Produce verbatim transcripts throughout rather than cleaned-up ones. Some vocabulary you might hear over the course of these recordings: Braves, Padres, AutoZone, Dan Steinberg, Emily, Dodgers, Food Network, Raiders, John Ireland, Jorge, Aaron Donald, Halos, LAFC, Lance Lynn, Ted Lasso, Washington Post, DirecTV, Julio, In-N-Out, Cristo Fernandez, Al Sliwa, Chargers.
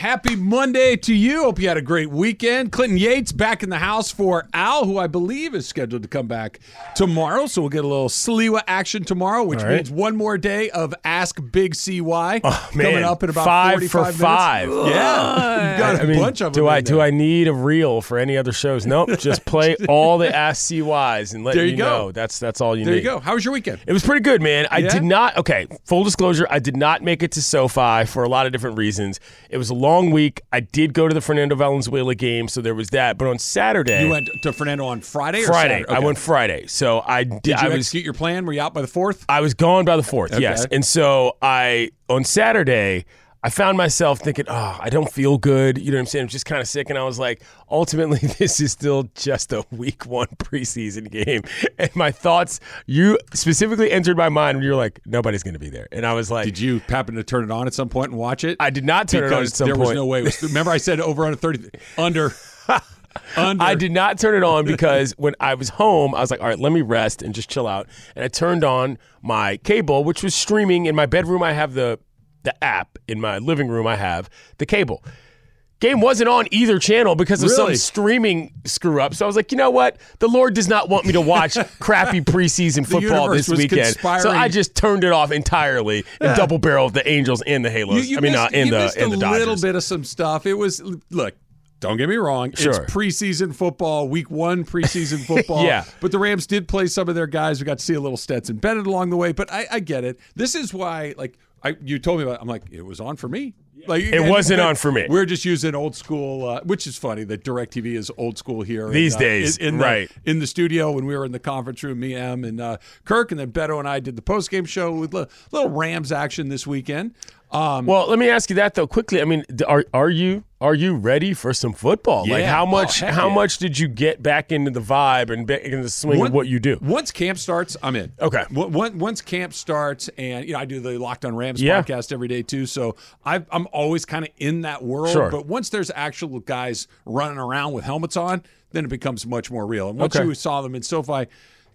Happy Monday to you. Hope you had a great weekend. Clinton Yates back in the house for Al, who I believe is scheduled to come back tomorrow. So we'll get a little Sliwa action tomorrow, which right. means one more day of Ask Big C Y oh, coming man. up in about five forty-five for minutes. Five. Yeah, you got a I mean, bunch of do them. I, do I need a reel for any other shows? Nope. Just play all the Ask C Ys and let you, you know. That's that's all you there need. There you go. How was your weekend? It was pretty good, man. I yeah? did not. Okay. Full disclosure, I did not make it to SoFi for a lot of different reasons. It was a long. Long week. I did go to the Fernando Valenzuela game, so there was that. But on Saturday, you went to Fernando on Friday. Or Friday, okay. I went Friday. So I did. Did you I was, execute your plan? Were you out by the fourth? I was gone by the fourth. Okay. Yes, and so I on Saturday. I found myself thinking, oh, I don't feel good. You know what I'm saying? I'm just kind of sick. And I was like, ultimately, this is still just a week one preseason game. And my thoughts, you specifically entered my mind when you were like, nobody's going to be there. And I was like. Did you happen to turn it on at some point and watch it? I did not turn it on at some point. Because there was no way. It was, remember I said over under thirty, under. Under. I did not turn it on because when I was home, I was like, all right, let me rest and just chill out. And I turned on my cable, which was streaming in my bedroom. I have the. the app in my living room. I have the cable. Game wasn't on either channel because of really? some streaming screw up. So I was like, you know what? The Lord does not want me to watch crappy preseason football this weekend. Conspiring. So I just turned it off entirely and double barreled the Angels and the Halos. You, you I mean, missed, uh, and, the, missed and the Dodgers. You a little bit of some stuff. It was, look, don't get me wrong. Sure. It's preseason football, week one preseason football. Yeah. But the Rams did play some of their guys. We got to see a little Stetson Bennett along the way. But I, I get it. This is why, like, I, you told me about it. I'm like, it was on for me. Like, it wasn't on for me. We're just using old school, uh, which is funny that DirecTV is old school here. These and, uh, days, in, in the, right. In the studio when we were in the conference room, me, Em, and uh, Kirk, and then Beto and I did the postgame show with a little Rams action this weekend. Um, well, let me ask you that, though, quickly. I mean, are are you are you ready for some football? Yeah. Like, how much oh, how yeah. much did you get back into the vibe and back into the swing once, of what you do? Once camp starts, I'm in. Okay. Once, once camp starts, and, you know, I do the Locked on Rams yeah. podcast every day, too, so I've, I'm always kind of in that world. Sure. But once there's actual guys running around with helmets on, then it becomes much more real. And once okay. you saw them in SoFi,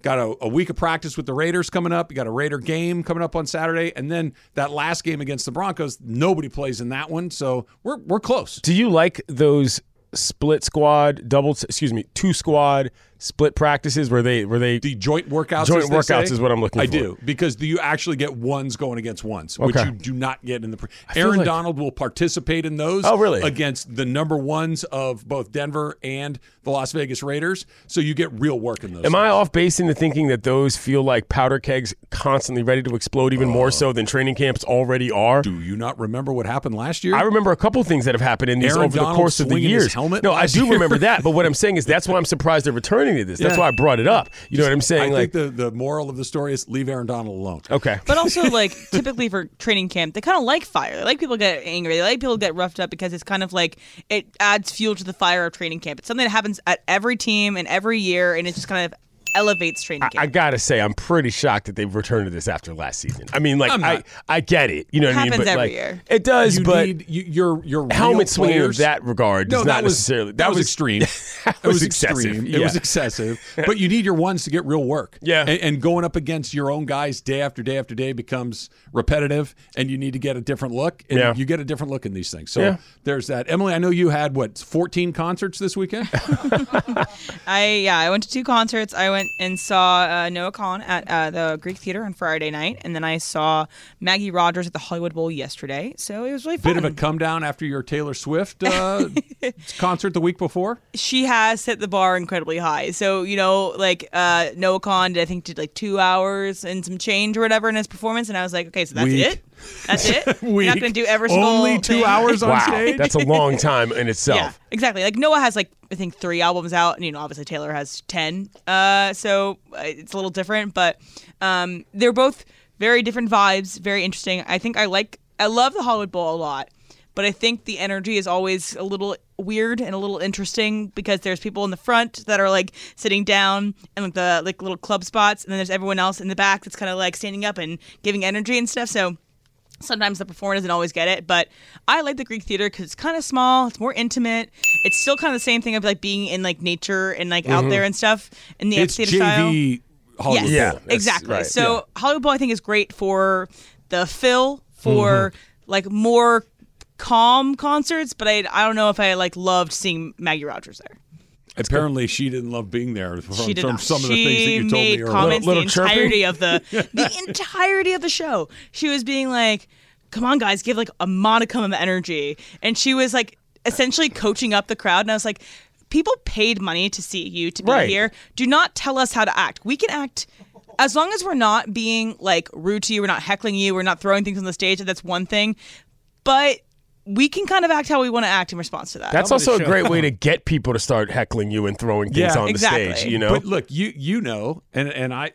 got a, a week of practice with the Raiders coming up. You got a Raider game coming up on Saturday. And then that last game against the Broncos, nobody plays in that one. So we're we're close. Do you like those split squad, double, excuse me, two squad split practices where they, where they, the joint workouts, joint workouts say, is what I'm looking I for. I do because you actually get ones going against ones, okay. which you do not get in the, pre- Aaron like... Donald will participate in those oh, really? against the number ones of both Denver and the Las Vegas Raiders. So you get real work in those. Am things. I off base into thinking that those feel like powder kegs constantly ready to explode even uh, more so than training camps already are? Do you not remember what happened last year? I remember a couple things that have happened in these Aaron over Donald the course of the years. Helmet no, I do year. remember that. But what I'm saying is that's why I'm surprised they're returning to this. Yeah. That's why I brought it up. You Just, know what I'm saying? I like, think the, the moral of the story is leave Aaron Donald alone. Okay. But also, like, typically for training camp, they kind of like fire. They like people get angry. They like people get roughed up because it's kind of like it adds fuel to the fire of training camp. It's something that happens at every team and every year, and it just kind of elevates training camp. I, I gotta say, I'm pretty shocked that they've returned to this after last season. I mean, like, I, I get it. You know what I mean? It happens every year. It does, but your your helmet swinging in that regard is not necessarily. That was extreme. That was extreme. It was excessive. But you need your ones to get real work. Yeah. And, and going up against your own guys day after day after day becomes repetitive, and you need to get a different look. And yeah. you get a different look in these things. So yeah. there's that. Emily, I know you had, what, fourteen concerts this weekend? I Yeah, I went to two concerts. I went and saw uh, Noah Kahn at uh, the Greek Theater on Friday night, and then I saw Maggie Rogers at the Hollywood Bowl yesterday, so it was really fun. Bit of a come down after your Taylor Swift uh, concert the week before? She has set the bar incredibly high, so, you know, like, uh, Noah Kahn, did, I think, did like two hours and some change or whatever in his performance, and I was like, okay, so that's week. it? That's it? We're not going to do every single Only two thing. hours on wow. stage? That's a long time in itself. Yeah, exactly. Like, Noah has, like, I think three albums out, and, you know, obviously Taylor has ten, uh, so it's a little different, but um, they're both very different vibes, very interesting. I think I like, I love the Hollywood Bowl a lot, But I think the energy is always a little weird and a little interesting because there's people in the front that are like sitting down and like the like little club spots, and then there's everyone else in the back that's kind of like standing up and giving energy and stuff. So sometimes the performer doesn't always get it, but I like the Greek Theater because it's kind of small, it's more intimate. It's still kind of the same thing of like being in like nature and like mm-hmm. out there and stuff in the it's F theater J V style. Hollywood yes. Bowl. Yeah, exactly. Right. So yeah. Hollywood Bowl I think is great for the fill for mm-hmm. like more calm concerts, but I I don't know if I like loved seeing Maggie Rogers there. That's Apparently, cool. she didn't love being there from, she did from not. some of the she things that you told made me earlier. Comments little, little the entirety of the the entirety of the show. She was being like, "Come on, guys, give like a modicum of energy," and she was like essentially coaching up the crowd. And I was like, "People paid money to see you to be right. here. Do not tell us how to act. We can act." As long as we're not being like rude to you, we're not heckling you, we're not throwing things on the stage, that's one thing. But we can kind of act how we want to act in response to that. That's also a great way to get people to start heckling you and throwing things yeah, on exactly. the stage, you know? But look, you you know, and, and I,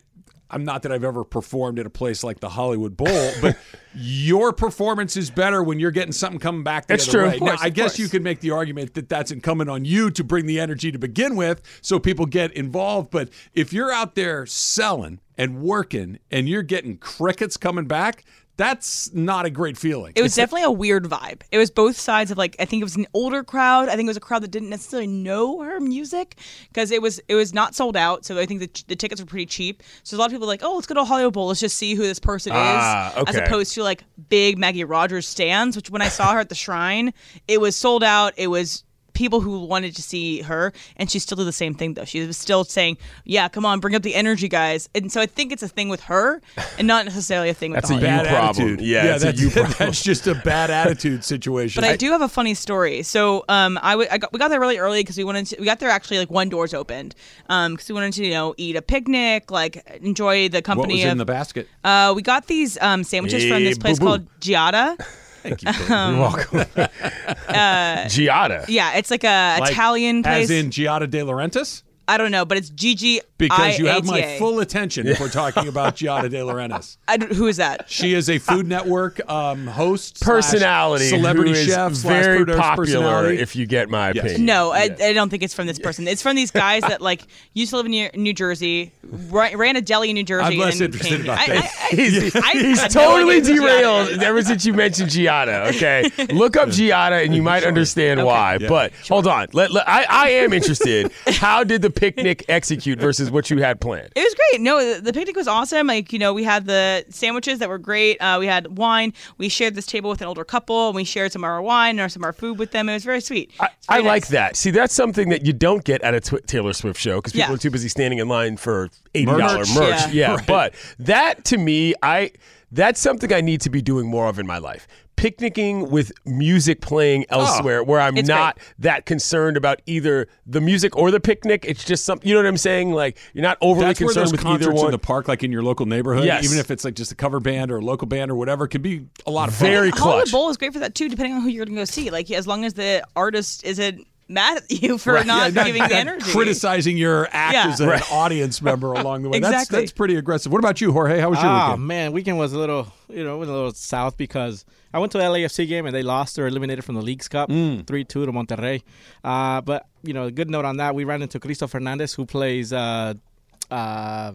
I'm not that I've ever performed at a place like the Hollywood Bowl, but your performance is better when you're getting something coming back the that's other true. Way. Of course, now, I of guess course. You could make the argument that that's incumbent on you to bring the energy to begin with so people get involved. But if you're out there selling and working and you're getting crickets coming back, that's not a great feeling. It was definitely a weird vibe. It was both sides of like, I think it was an older crowd. I think it was a crowd that didn't necessarily know her music because it was it was not sold out. So I think the, the tickets were pretty cheap. So a lot of people were like, oh, let's go to Hollywood Bowl. Let's just see who this person ah, is. Okay. As opposed to like big Maggie Rogers stands, which when I saw her at the Shrine, it was sold out. It was people who wanted to see her. And she still did the same thing, though. She was still saying, yeah, come on, bring up the energy, guys. And so I think it's a thing with her and not necessarily a thing with that's the a bad problem. Attitude. Yeah, yeah that's, that's, a problem. That's just a bad attitude situation. But I, I do have a funny story. So um, I, w- I got, we got there really early because we wanted to, we got there actually like when doors opened because um, we wanted to, you know, eat a picnic, like enjoy the company. What was of, in the basket? Uh, we got these um, sandwiches hey, from this place boo-boo. called Giada. Thank you. Um, You're welcome. uh, Giada. Yeah, it's like a like, Italian place. As in Giada De Laurentiis? I don't know, but it's G G I A T A. Because you have my full attention if we're talking about Giada De Laurentiis. I, who is that? She is a Food Network um, host. Personality. Celebrity chef. Very popular, if you get my yes. opinion. No, I, yes. I don't think it's from this person. It's from these guys that like used to live in New, New Jersey, ran a deli in New Jersey. I'm less interested about that. I, I, he's I, he's I, totally I derailed ever since you mentioned Giada, okay? Look up Giada and you might sure. understand okay. why. Yeah. But sure. hold on. Let, let, I, I am interested. How did the picnic execute versus what you had planned? It was great. No, the picnic was awesome. Like, you know, we had the sandwiches that were great. Uh, we had wine. We shared this table with an older couple, and we shared some of our wine and some of our food with them. It was very sweet. Was I, very I nice. Like that. See, that's something that you don't get at a tw- Taylor Swift show because people yeah. are too busy standing in line for eighty dollars merch. merch. Yeah, yeah. Right. But that to me, I that's something I need to be doing more of in my life. Picnicking with music playing elsewhere, oh, where I'm not great. that concerned about either the music or the picnic. It's just something, you know what I'm saying? Like you're not overly That's concerned where those with concerts either one. In the park, like in your local neighborhood, yes. even if it's like just a cover band or a local band or whatever, it can be a lot of fun. Very clutch. Hollywood Bowl is great for that too, depending on who you're going to go see. Like as long as the artist isn't mad at you for right. not yeah, that, giving the energy, criticizing your act yeah. as an right. audience member along the way. Exactly. That's that's pretty aggressive. What about you, Jorge? How was your oh, weekend? Oh man, weekend was a little, you know, it was a little south because I went to the L A F C game and they lost or eliminated from the League's Cup, mm. three two to Monterrey. Uh, but you know, a good note on that, we ran into Cristo Fernandez, who plays uh, uh,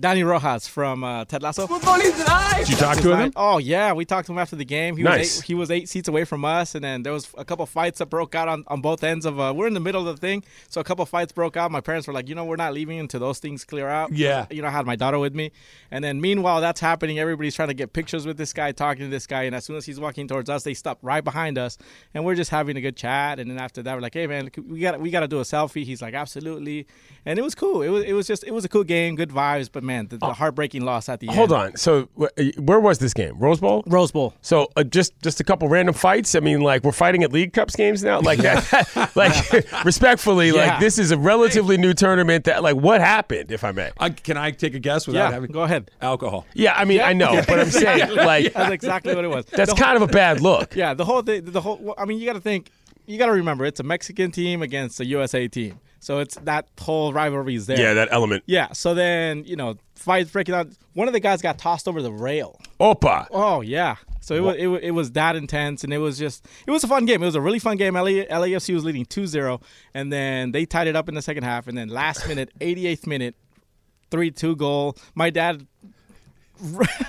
Danny Rojas from uh, Ted Lasso. Did you talk to him? Oh, yeah. We talked to him after the game. He nice. Was eight, he was eight seats away from us, and then there was a couple fights that broke out on, on both ends of uh, – we're in the middle of the thing, so a couple fights broke out. My parents were like, you know, we're not leaving until those things clear out. Yeah. You know, I had my daughter with me. And then meanwhile, that's happening. Everybody's trying to get pictures with this guy, talking to this guy, and as soon as he's walking towards us, they stop right behind us, and we're just having a good chat. And then after that, we're like, hey, man, we got we got to do a selfie. He's like, absolutely. And it was cool. It was, it was just – it was a cool game, good vibes, but man, the, the heartbreaking loss at the end. Hold on. So, where was this game? Rose Bowl? Rose Bowl. So, uh, just just a couple random fights. I mean, like we're fighting at League Cups games now. Like that. Like respectfully, yeah. like this is a relatively new tournament. That like what happened, if I may? I, can I take a guess without yeah, having? Go ahead. Alcohol. Yeah, I mean, yeah. I know, yeah. but I'm saying like yeah. that's exactly what it was. That's whole, kind of a bad look. Yeah, the whole thing. The whole. I mean, you got to think. You got to remember, it's a Mexican team against a U S A team. So it's that whole rivalry is there. Yeah, that element. Yeah. So then, you know, fights breaking out. One of the guys got tossed over the rail. Opa. Oh, yeah. So it was, it was it was that intense, and it was just it was a fun game. It was a really fun game. L A F C was leading two zero, and then they tied it up in the second half, and then last minute, eighty-eighth minute, three two goal. My dad.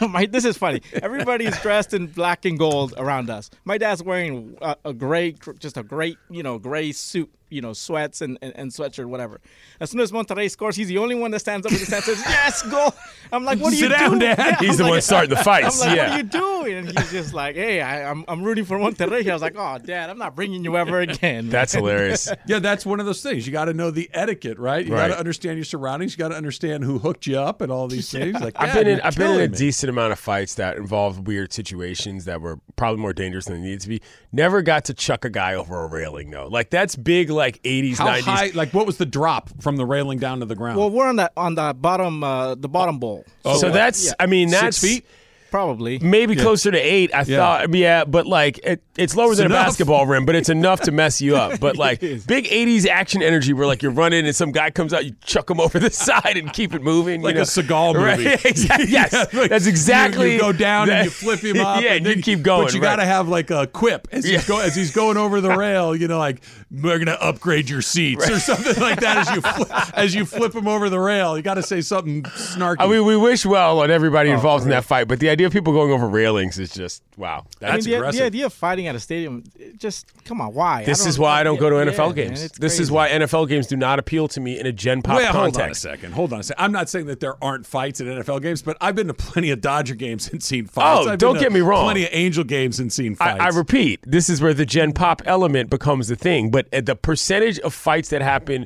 My, this is funny. Everybody's dressed in black and gold around us. My dad's wearing a, a gray, just a great, you know, gray suit, you know, sweats and, and, and sweatshirt, whatever. As soon as Monterrey scores, he's the only one that stands up in the stands and says, yes, goal. I'm like, what are you doing? Sit down, Dad. Yeah, he's I'm the like, one starting the fights. I'm like, yeah. What are you doing? And he's just like, hey, I, I'm I'm rooting for Monterrey. I was like, oh, Dad, I'm not bringing you ever again. That's hilarious. Yeah, that's one of those things. You got to know the etiquette, right? You right. got to understand your surroundings. You got to understand who hooked you up and all these things. Yeah. Like, I've been in, I've been in a me. decent amount of fights that involved weird situations that were probably more dangerous than they needed to be. Never got to chuck a guy over a railing, though. Like, that's big, like eighties, how nineties. High, like, what was the drop from the railing down to the ground? Well, we're on the on the bottom, uh, the bottom bowl. Oh, so, so that's, yeah. I mean, that's six feet, probably, maybe yeah. closer to eight. I yeah. thought, yeah, but like it, it's lower it's than enough. a basketball rim, but it's enough to mess you up. But like big eighties action energy, where like you're running and some guy comes out, you chuck him over the side and keep it moving, like you know? a Seagal movie. Right? Exactly. Yes, yeah, like that's exactly. You, you go down that, and you flip him up. Yeah, and then you keep going. But you right. got to have like a quip as he's, yeah. go, as he's going over the rail. You know, like, we're gonna upgrade your seats right. or something like that. As you flip, as you flip him over the rail, you got to say something snarky. I mean, we wish well on everybody involved oh, in that fight, but the idea. Of people going over railings is just wow. That's I mean, the, aggressive. The idea of fighting at a stadium, just come on, why? This is why I don't go to N F L yeah, games. Man, this crazy. is why N F L games do not appeal to me in a Gen Pop Wait, context. Hold on a second. Hold on a second. I'm not saying that there aren't fights at N F L games, but I've been to plenty of Dodger games and seen fights. Oh, I've don't been to get me wrong. Plenty of Angel games and seen fights. I, I repeat, this is where the Gen Pop element becomes the thing. But the percentage of fights that happen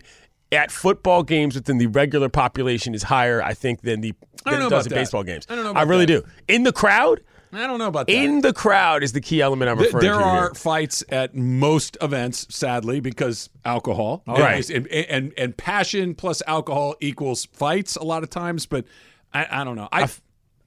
at football games within the regular population is higher, I think, than the than it does at baseball games. I don't know about that. I really do. In the crowd? I don't know about that. In the crowd is the key element I'm referring to here. There are fights at most events, sadly, because alcohol. Right. And, and, and passion plus alcohol equals fights a lot of times, but I, I don't know. I, I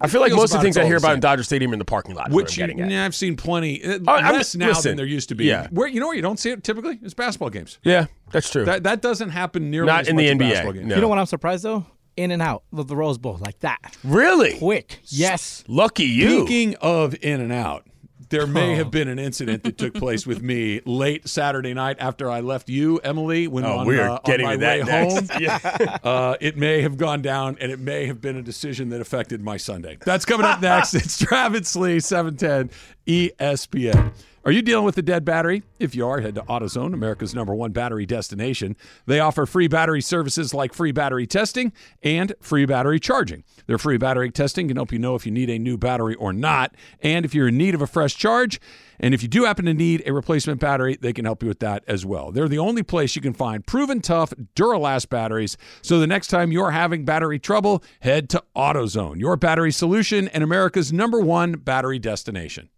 I feel like most of the things I hear about in Dodger Stadium are in the parking lot. Which you, yeah, I've seen plenty. Uh, I'm less now listen, than there used to be. Yeah. Where you know where you don't see it typically? It's basketball games. Yeah, that's true. That that doesn't happen nearly Not as in much the N B A. Basketball games. No. You know what I'm surprised though? In and out of the Rose Bowl like that. Really? Quick. Yes. Lucky you. Speaking of in and out, there may oh. have been an incident that took place with me late Saturday night after I left you, Emily, when oh, on, we uh, on my way next. home. yeah. uh, it may have gone down, and it may have been a decision that affected my Sunday. That's coming up next. It's Travis Lee, seven ten E S P N. Are you dealing with a dead battery? If you are, head to AutoZone, America's number one battery destination. They offer free battery services like free battery testing and free battery charging. Their free battery testing can help you know if you need a new battery or not, and if you're in need of a fresh charge. And if you do happen to need a replacement battery, they can help you with that as well. They're the only place you can find proven tough Duralast batteries. So the next time you're having battery trouble, head to AutoZone, your battery solution and America's number one battery destination.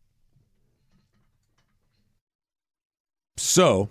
So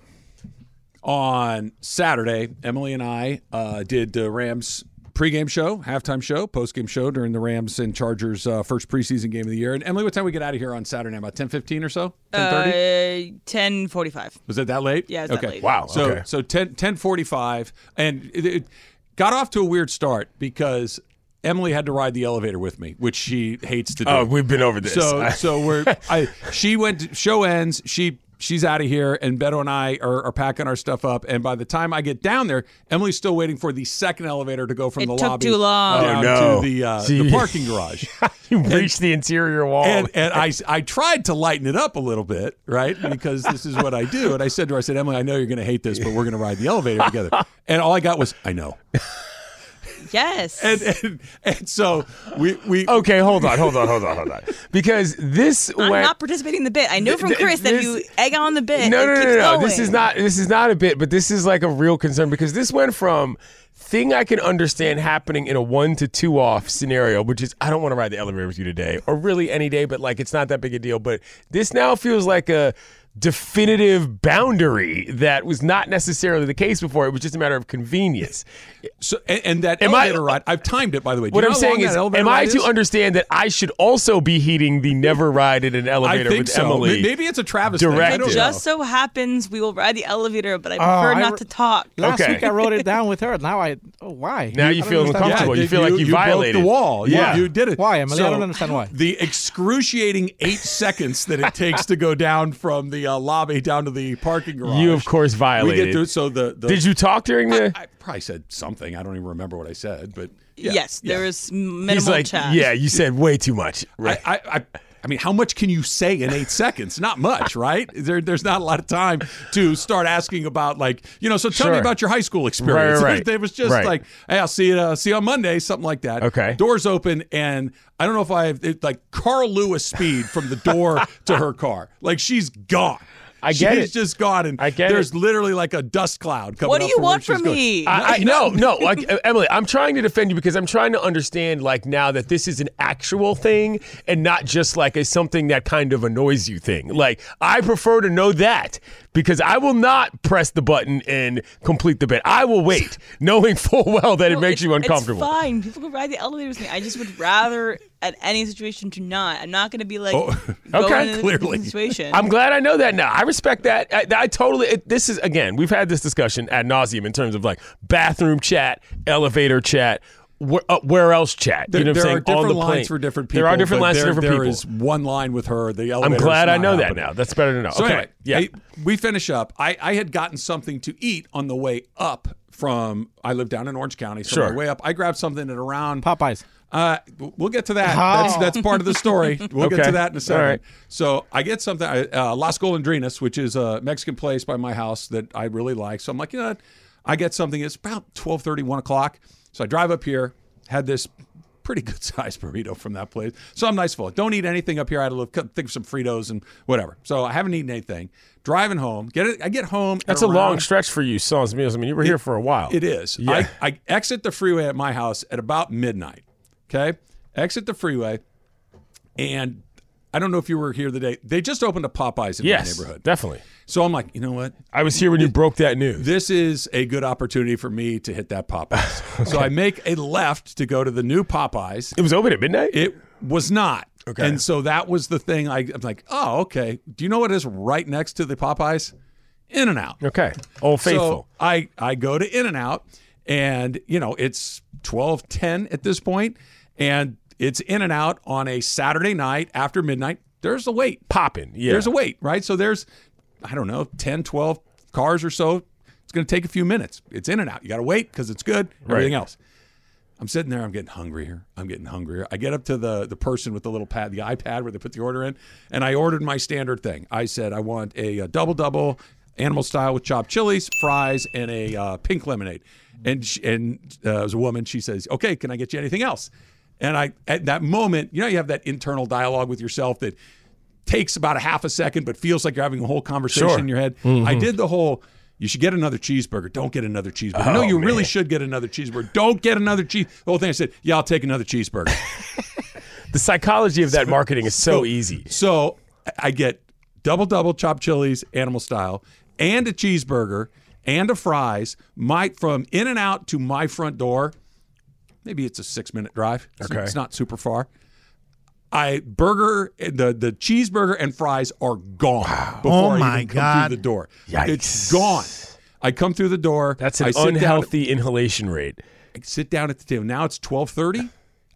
on Saturday, Emily and I uh, did the Rams pregame show, halftime show, postgame show during the Rams and Chargers uh, first preseason game of the year. And Emily, what time we get out of here on Saturday? About ten fifteen or so? ten thirty? Uh, ten forty-five. Was it that late? Yeah, it was okay. that late. Wow. So, okay. so ten forty-five. And it, it got off to a weird start because Emily had to ride the elevator with me, which she hates to do. Oh, we've been over this. So, so we're. I. She went to, show ends. She... She's out of here, and Beto and I are, are packing our stuff up. And by the time I get down there, Emily's still waiting for the second elevator to go from it the lobby too long. down oh, no. to the, uh, the parking garage. You and, reached the interior wall. And, and I, I tried to lighten it up a little bit, right, because this is what I do. And I said to her, I said, Emily, I know you're going to hate this, but we're going to ride the elevator together. And all I got was, I know. Yes. And, and and so we we okay. Hold on. Hold on. Hold on. Hold on. Because this I'm went, not participating in the bit. I know from th- th- Chris this, that you egg on the bit. No, no, no, no. Going. This is not. This is not a bit. But this is like a real concern because this went from thing I can understand happening in a one to two off scenario, which is I don't want to ride the elevator with you today, or really any day. But like it's not that big a deal. But this now feels like a definitive boundary that was not necessarily the case before. It was just a matter of convenience. So, and, and that am elevator I, ride, I've timed it, by the way. Do what I'm saying is, am I is? to understand that I should also be heeding the never ride in an elevator I think with so. Emily? Maybe it's a Travis thing. I don't it just know. So happens we will ride the elevator, but I prefer uh, not I re- to talk. Last okay. week I wrote it down with her. Now I, oh, why? Now you, you feel uncomfortable. Yeah, you feel you, like you, you violated. Broke the wall. Yeah. You, you did it. Why, Emily? So, I don't understand why. The excruciating eight seconds that it takes to go down from the Uh, lobby down to the parking garage. You, of course, violated. We get to, so the, the, Did you talk during the... I, I probably said something. I don't even remember what I said, but... Yeah, yes, yeah. There was minimal He's like, chat. Yeah, you said way too much. Right. I, I, I, I mean, how much can you say in eight seconds? Not much, right? There, There's not a lot of time to start asking about, like, you know, so tell sure. me about your high school experience. Right, right, right. It was just right. like, hey, I'll see you, uh, see you on Monday, something like that. Okay. Doors open, and I don't know if I have, it, like, Carl Lewis speed from the door to her car. Like, she's gone. I get she's it. She's just gone, and I get there's it. literally like a dust cloud coming up. What do you from want from me? I, I, no, no, like, Emily, I'm trying to defend you because I'm trying to understand, like, now that this is an actual thing and not just like a something that kind of annoys you thing. Like, I prefer to know that because I will not press the button and complete the bit. I will wait, knowing full well that well, it makes it, you uncomfortable. It's fine. People can ride the elevators with me. I just would rather... At any situation, do not. I'm not going to be like, oh, okay, clearly. Situation. I'm glad I know that now. I respect that. I, I totally. It, this is again, we've had this discussion ad nauseum in terms of like bathroom chat, elevator chat. Where, uh, where else chat? You there, know what I'm saying? There are different lines for different people. There are different lines for different people. There is one line with her. The elevator. I'm glad I know happening. that now. That's better to know. So okay, anyway, yeah. I, we finish up. I, I had gotten something to eat on the way up from. I live down in Orange County, so sure. on the way up, I grabbed something at around Popeyes. Uh, we'll get to that. Oh. That's that's part of the story. We'll okay. get to that in a second. Right. So I get something, uh, Las Golondrinas, which is a Mexican place by my house that I really like. So I'm like, you know, I get something. It's about twelve thirty, one o'clock. So I drive up here, had this pretty good-sized burrito from that place. So I'm nice full. Don't eat anything up here. I had to think of some Fritos and whatever. So I haven't eaten anything. Driving home. Get it, I get home. That's a around, long stretch for you, Sans Meals. I mean, you were it, here for a while. It is. Yeah. I, I exit the freeway at my house at about midnight. Okay, exit the freeway, and I don't know if you were here the day. They just opened a Popeyes in yes, my neighborhood. Definitely. So I'm like, you know what? I was here when this, you broke that news. This is a good opportunity for me to hit that Popeyes. Okay. So I make a left to go to the new Popeyes. It was open at midnight? It was not. Okay. And so that was the thing. I, I'm like, oh, okay. Do you know what is right next to the Popeyes? In-N-Out. Okay. Old Faithful. So I, I go to In-N-Out, and, you know, it's twelve ten at this point. And it's In-N-Out on a Saturday night after midnight. There's a wait. Popping. Yeah. There's a wait, right? So there's, I don't know, ten, twelve cars or so. It's going to take a few minutes. It's In-N-Out. You got to wait because it's good. Everything right. else. I'm sitting there. I'm getting hungrier. I'm getting hungrier. I get up to the, the person with the little pad, the iPad where they put the order in. And I ordered my standard thing. I said, I want a, a double-double animal style with chopped chilies, fries, and a uh, pink lemonade. And, she, and uh, as a woman, she says, okay, can I get you anything else? And I, at that moment, you know, you have that internal dialogue with yourself that takes about a half a second, but feels like you're having a whole conversation sure. in your head. Mm-hmm. I did the whole, you should get another cheeseburger. Don't get another cheeseburger. Oh, no, you man. really should get another cheeseburger. Don't get another cheese. The whole thing I said, yeah, I'll take another cheeseburger. The psychology of that so, marketing is so, so easy. So I get double, double chopped chilies, animal style, and a cheeseburger and a fries my, from In-N-Out to my front door. Maybe it's a six-minute drive. Okay. So it's not super far. I burger the the cheeseburger and fries are gone wow. before oh my I even God. come through the door. Yikes. It's gone. I come through the door. That's an I unhealthy down, inhalation rate. I sit down at the table. Now it's twelve thirty.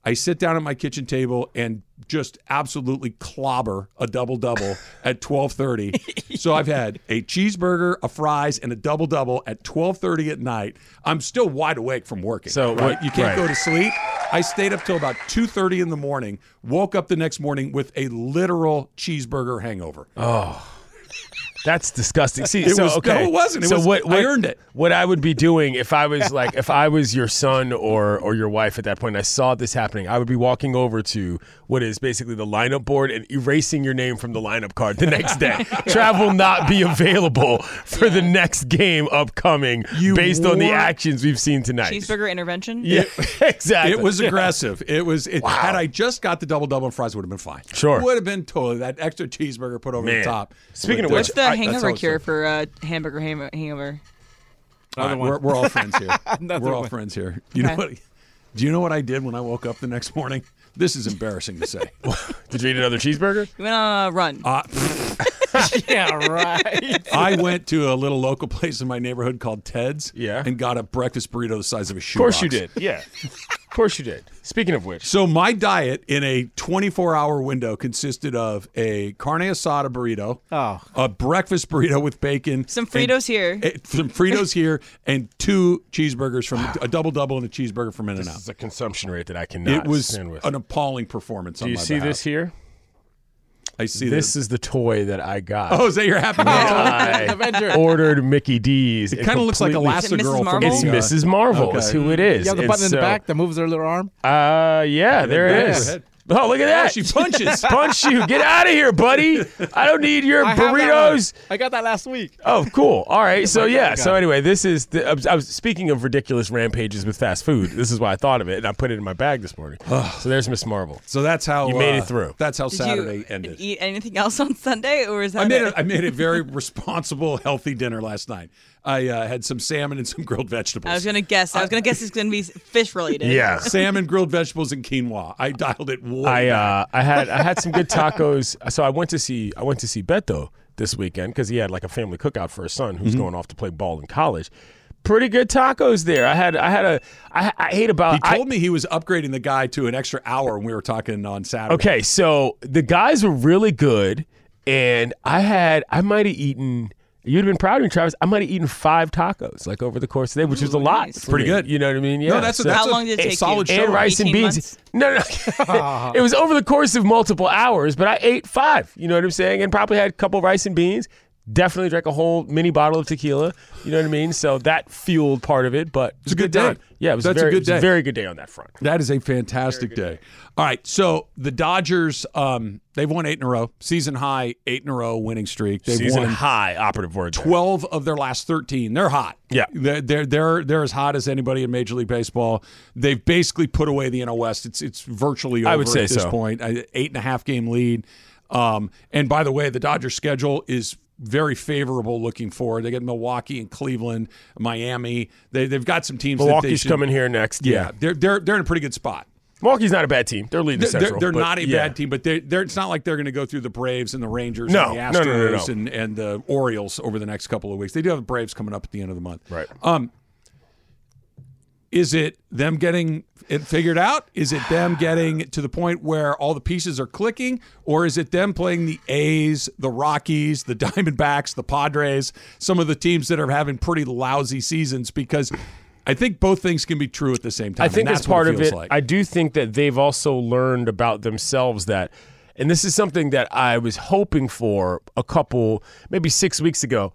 I sit down at my kitchen table and just absolutely clobber a double-double at twelve thirty. So I've had a cheeseburger, a fries, and a double-double at twelve thirty at night. I'm still wide awake from working. So right? You can't right. go to sleep. I stayed up till about two thirty in the morning, woke up the next morning with a literal cheeseburger hangover. Oh. That's disgusting. See, it so, was, okay. No, it wasn't. It so was, what, what, I earned it. What I would be doing if I was like, if I was your son or or your wife at that point, and I saw this happening, I would be walking over to what is basically the lineup board and erasing your name from the lineup card the next day. Travel not be available for yeah. the next game upcoming you based wore- on the actions we've seen tonight. Cheeseburger intervention? Yeah, it, exactly. It was aggressive. It was. It, wow. Had I just got the double-double and fries, would have been fine. Sure. Would have been totally that extra cheeseburger put over Man. the top. Speaking but of which, I, hangover cure for uh, hamburger ham- hangover. All right, we're, we're all friends here. we're one. all friends here. You okay. know what? Do you know what I did when I woke up the next morning? This is embarrassing to say. Did you eat another cheeseburger? You went on a run. Uh, yeah, right. I went to a little local place in my neighborhood called Ted's. Yeah. And got a breakfast burrito the size of a shoebox. Of course you did. Yeah. Of course you did. Speaking of which. So my diet in a twenty-four hour window consisted of a carne asada burrito, oh. a breakfast burrito with bacon, some Fritos and, here, and, some Fritos here, and two cheeseburgers from a double double and a cheeseburger from In-N-Out. This is a consumption rate that I cannot. It was stand with. An appalling performance. Do on you my see behalf. This here? I see this. This is the toy that I got. Oh, is that your happy meal? I ordered Mickey D's. It kind of looks like Elastigirl from It's Missus Marvel. Okay. It's who it is. You have the button it's, in the back that moves her little arm? Uh, Yeah, oh, there it is. Oh, look at that. She punches. Punch you. Get out of here, buddy. I don't need your I burritos. I got that last week. Oh, cool. All right. So, yeah. So, anyway, this is the, I was speaking of ridiculous rampages with fast food. This is why I thought of it, and I put it in my bag this morning. So, there's Miss Marvel. So, that's how. You made uh, it through. That's how Did Saturday you ended. Eat anything else on Sunday, or is that I made it? A, I made a very responsible, healthy dinner last night. I uh, had some salmon and some grilled vegetables. I was going to guess. I was going to guess it's going to be fish-related. Yeah. Salmon, grilled vegetables, and quinoa. I dialed it way I uh, I had I had some good tacos. So I went to see I went to see Beto this weekend because he had like a family cookout for his son who's mm-hmm. going off to play ball in college. Pretty good tacos there. I had I had a I, I hate about. He told I, me he was upgrading the guy to an extra hour when we were talking on Saturday. Okay, so the guys were really good, and I had I might have eaten. You'd have been proud of me, Travis. I might have eaten five tacos like over the course of the day, which Ooh, is a lot. Nice. Pretty good. You know what I mean? Yeah. No, that's, so, that's how long did it take solid you? And rice and beans. Months? No, no. It was over the course of multiple hours, but I ate five. You know what I'm saying? And probably had a couple of rice and beans. Definitely drank a whole mini bottle of tequila. You know what I mean? So that fueled part of it, but it's a good, good day. day. Yeah, it was, That's very, a good day. It was a very good day on that front. That is a fantastic day. day. All right, so the Dodgers, um, they've won eight in a row. Season high, eight in a row winning streak. They've Season won high, operative word. twelve there. Of their last thirteen. They're hot. Yeah. They're, they're, they're, they're as hot as anybody in Major League Baseball. They've basically put away the N L West. It's, it's virtually over I would say at this so. point. An eight-and-a-half game lead. Um, and by the way, the Dodgers' schedule is very favorable looking forward. They get Milwaukee and Cleveland, Miami. They they've got some teams. Milwaukee's that they should, coming here next. Yeah, yeah, they're they're they're in a pretty good spot. Milwaukee's not a bad team. They're leading the Central. They're, they're not a yeah. bad team, but they're, they're, it's not like they're going to go through the Braves and the Rangers no, and the Astros no, no, no, no. And, and the Orioles over the next couple of weeks. They do have the Braves coming up at the end of the month. Right. Um, is it them getting it figured out? Is it them getting to the point where all the pieces are clicking? Or is it them playing the A's, the Rockies, the Diamondbacks, the Padres, some of the teams that are having pretty lousy seasons? Because I think both things can be true at the same time. I think that's part of it. I do think that they've also learned about themselves that, and this is something that I was hoping for a couple, maybe six weeks ago.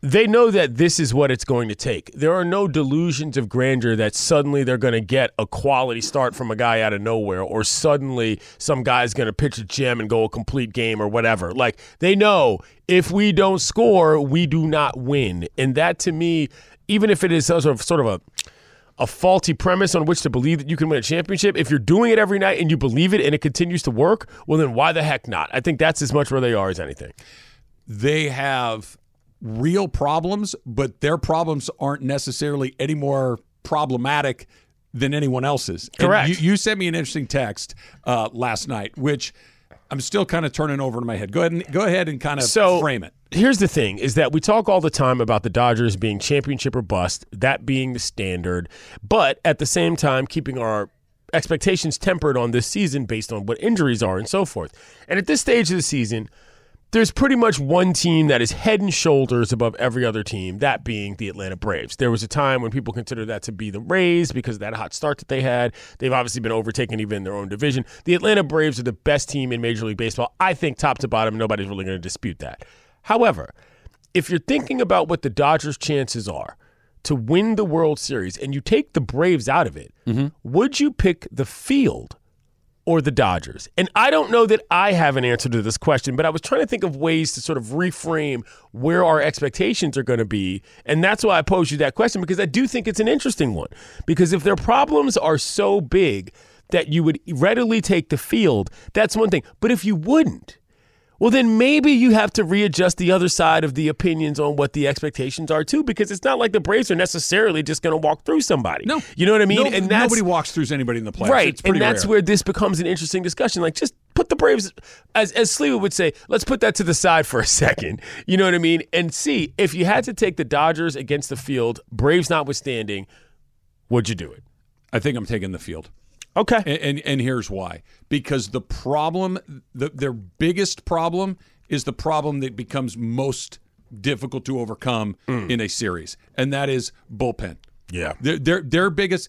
They know that this is what it's going to take. There are no delusions of grandeur that suddenly they're going to get a quality start from a guy out of nowhere or suddenly some guy's going to pitch a gem and go a complete game or whatever. Like, they know if we don't score, we do not win. And that, to me, even if it is sort of, sort of a a faulty premise on which to believe that you can win a championship, if you're doing it every night and you believe it and it continues to work, well, then why the heck not? I think that's as much where they are as anything. They have real problems, but their problems aren't necessarily any more problematic than anyone else's. Correct. You, you sent me an interesting text uh, last night, which I'm still kind of turning over in my head. Go ahead and, go ahead and kind of so, frame it. Here's the thing, is that we talk all the time about the Dodgers being championship or bust, that being the standard, but at the same time keeping our expectations tempered on this season based on what injuries are and so forth. And at this stage of the season, there's pretty much one team that is head and shoulders above every other team, that being the Atlanta Braves. There was a time when people considered that to be the Rays because of that hot start that they had. They've obviously been overtaken even in their own division. The Atlanta Braves are the best team in Major League Baseball. I think top to bottom, nobody's really going to dispute that. However, if you're thinking about what the Dodgers' chances are to win the World Series and you take the Braves out of it, mm-hmm. would you pick the field or the Dodgers? And I don't know that I have an answer to this question, but I was trying to think of ways to sort of reframe where our expectations are going to be. And that's why I posed you that question, because I do think it's an interesting one. Because if their problems are so big that you would readily take the field, that's one thing. But if you wouldn't, well, then maybe you have to readjust the other side of the opinions on what the expectations are, too, because it's not like the Braves are necessarily just going to walk through somebody. No. You know what I mean? No, and that's, nobody walks through anybody in the playoffs. Right. It's pretty and that's rare. Where this becomes an interesting discussion. Like, just put the Braves, as, as Sliwa would say, let's put that to the side for a second. You know what I mean? And see, if you had to take the Dodgers against the field, Braves notwithstanding, would you do it? I think I'm taking the field. Okay. And, and and here's why. Because the problem, the, their biggest problem is the problem that becomes most difficult to overcome mm. in a series, and that is bullpen. Yeah. Their, their, their biggest,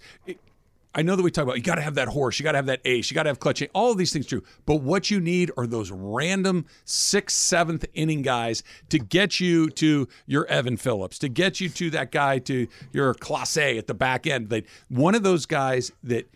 I know that we talk about, you got to have that horse, you got to have that ace, you got to have clutch, all of these things true, but what you need are those random sixth, seventh inning guys to get you to your Evan Phillips, to get you to that guy, to your Classe at the back end. Like, one of those guys that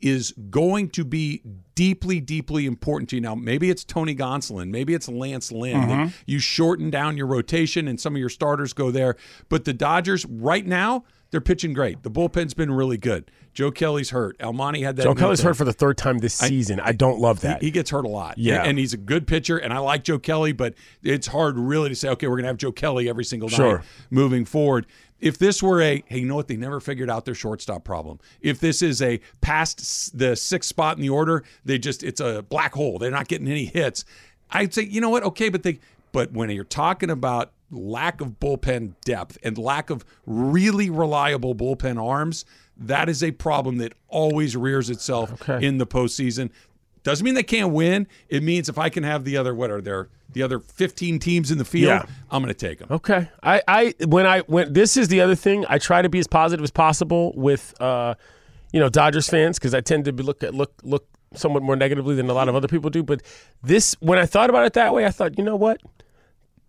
is going to be deeply, deeply important to you. Now, maybe it's Tony Gonsolin. Maybe it's Lance Lynn. Mm-hmm. You shorten down your rotation and some of your starters go there. But the Dodgers, right now, they're pitching great. The bullpen's been really good. Joe Kelly's hurt. Almani had that. Joe Kelly's hurt for the third time this season. I, I don't love that. He, he gets hurt a lot. Yeah. And he's a good pitcher, and I like Joe Kelly, but it's hard really to say, okay, we're going to have Joe Kelly every single night sure. moving forward. If this were a, hey, you know what, they never figured out their shortstop problem. If this is a past the sixth spot in the order, they just, it's a black hole. They're not getting any hits. I'd say, you know what, okay, but they, but when you're talking about lack of bullpen depth and lack of really reliable bullpen arms, that is a problem that always rears itself okay. in the postseason. Doesn't mean they can't win. It means if I can have the other, what are there, the other fifteen teams in the field, yeah. I'm going to take them. Okay. I, I when I when this is the other thing, I try to be as positive as possible with, uh, you know, Dodgers fans, because I tend to be look at look look somewhat more negatively than a lot of other people do. But this, when I thought about it that way, I thought, you know what,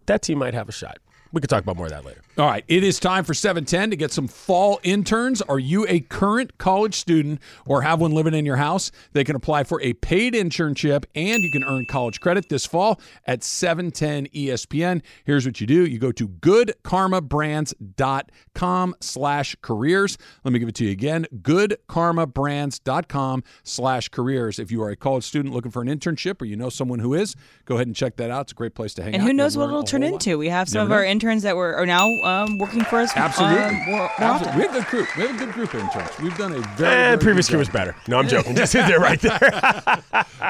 that team might have a shot. We could talk about more of that later. All right. It is time for seven ten to get some fall interns. Are you a current college student or have one living in your house? They can apply for a paid internship and you can earn college credit this fall at seven ten E S P N. Here's what you do. You go to goodkarmabrands.com slash careers. Let me give it to you again. goodkarmabrands.com slash careers. If you are a college student looking for an internship or you know someone who is, go ahead and check that out. It's a great place to hang and out. And who knows what it'll turn into. Lot. We have some Never of know. Our interns that were are now um, working for us. Absolutely. Um, more, more Absolutely. We have a good group. We have a good group of interns. We've done a very, eh, very previous group was better. No, I'm joking. Just sit there right there.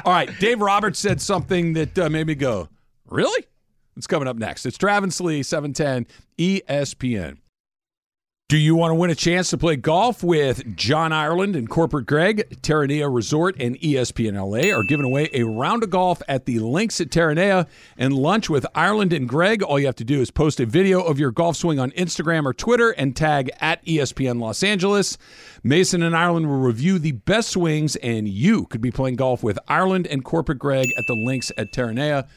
All right. Dave Roberts said something that uh, made me go, really? It's coming up next. It's Travis Lee, seven ten E S P N. Do you want to win a chance to play golf with John Ireland and Corporate Greg? Terranea Resort and E S P N L A are giving away a round of golf at the links at Terranea and lunch with Ireland and Greg. All you have to do is post a video of your golf swing on Instagram or Twitter and tag at E S P N Los Angeles. Mason and Ireland will review the best swings, and you could be playing golf with Ireland and Corporate Greg at the links at Terranea.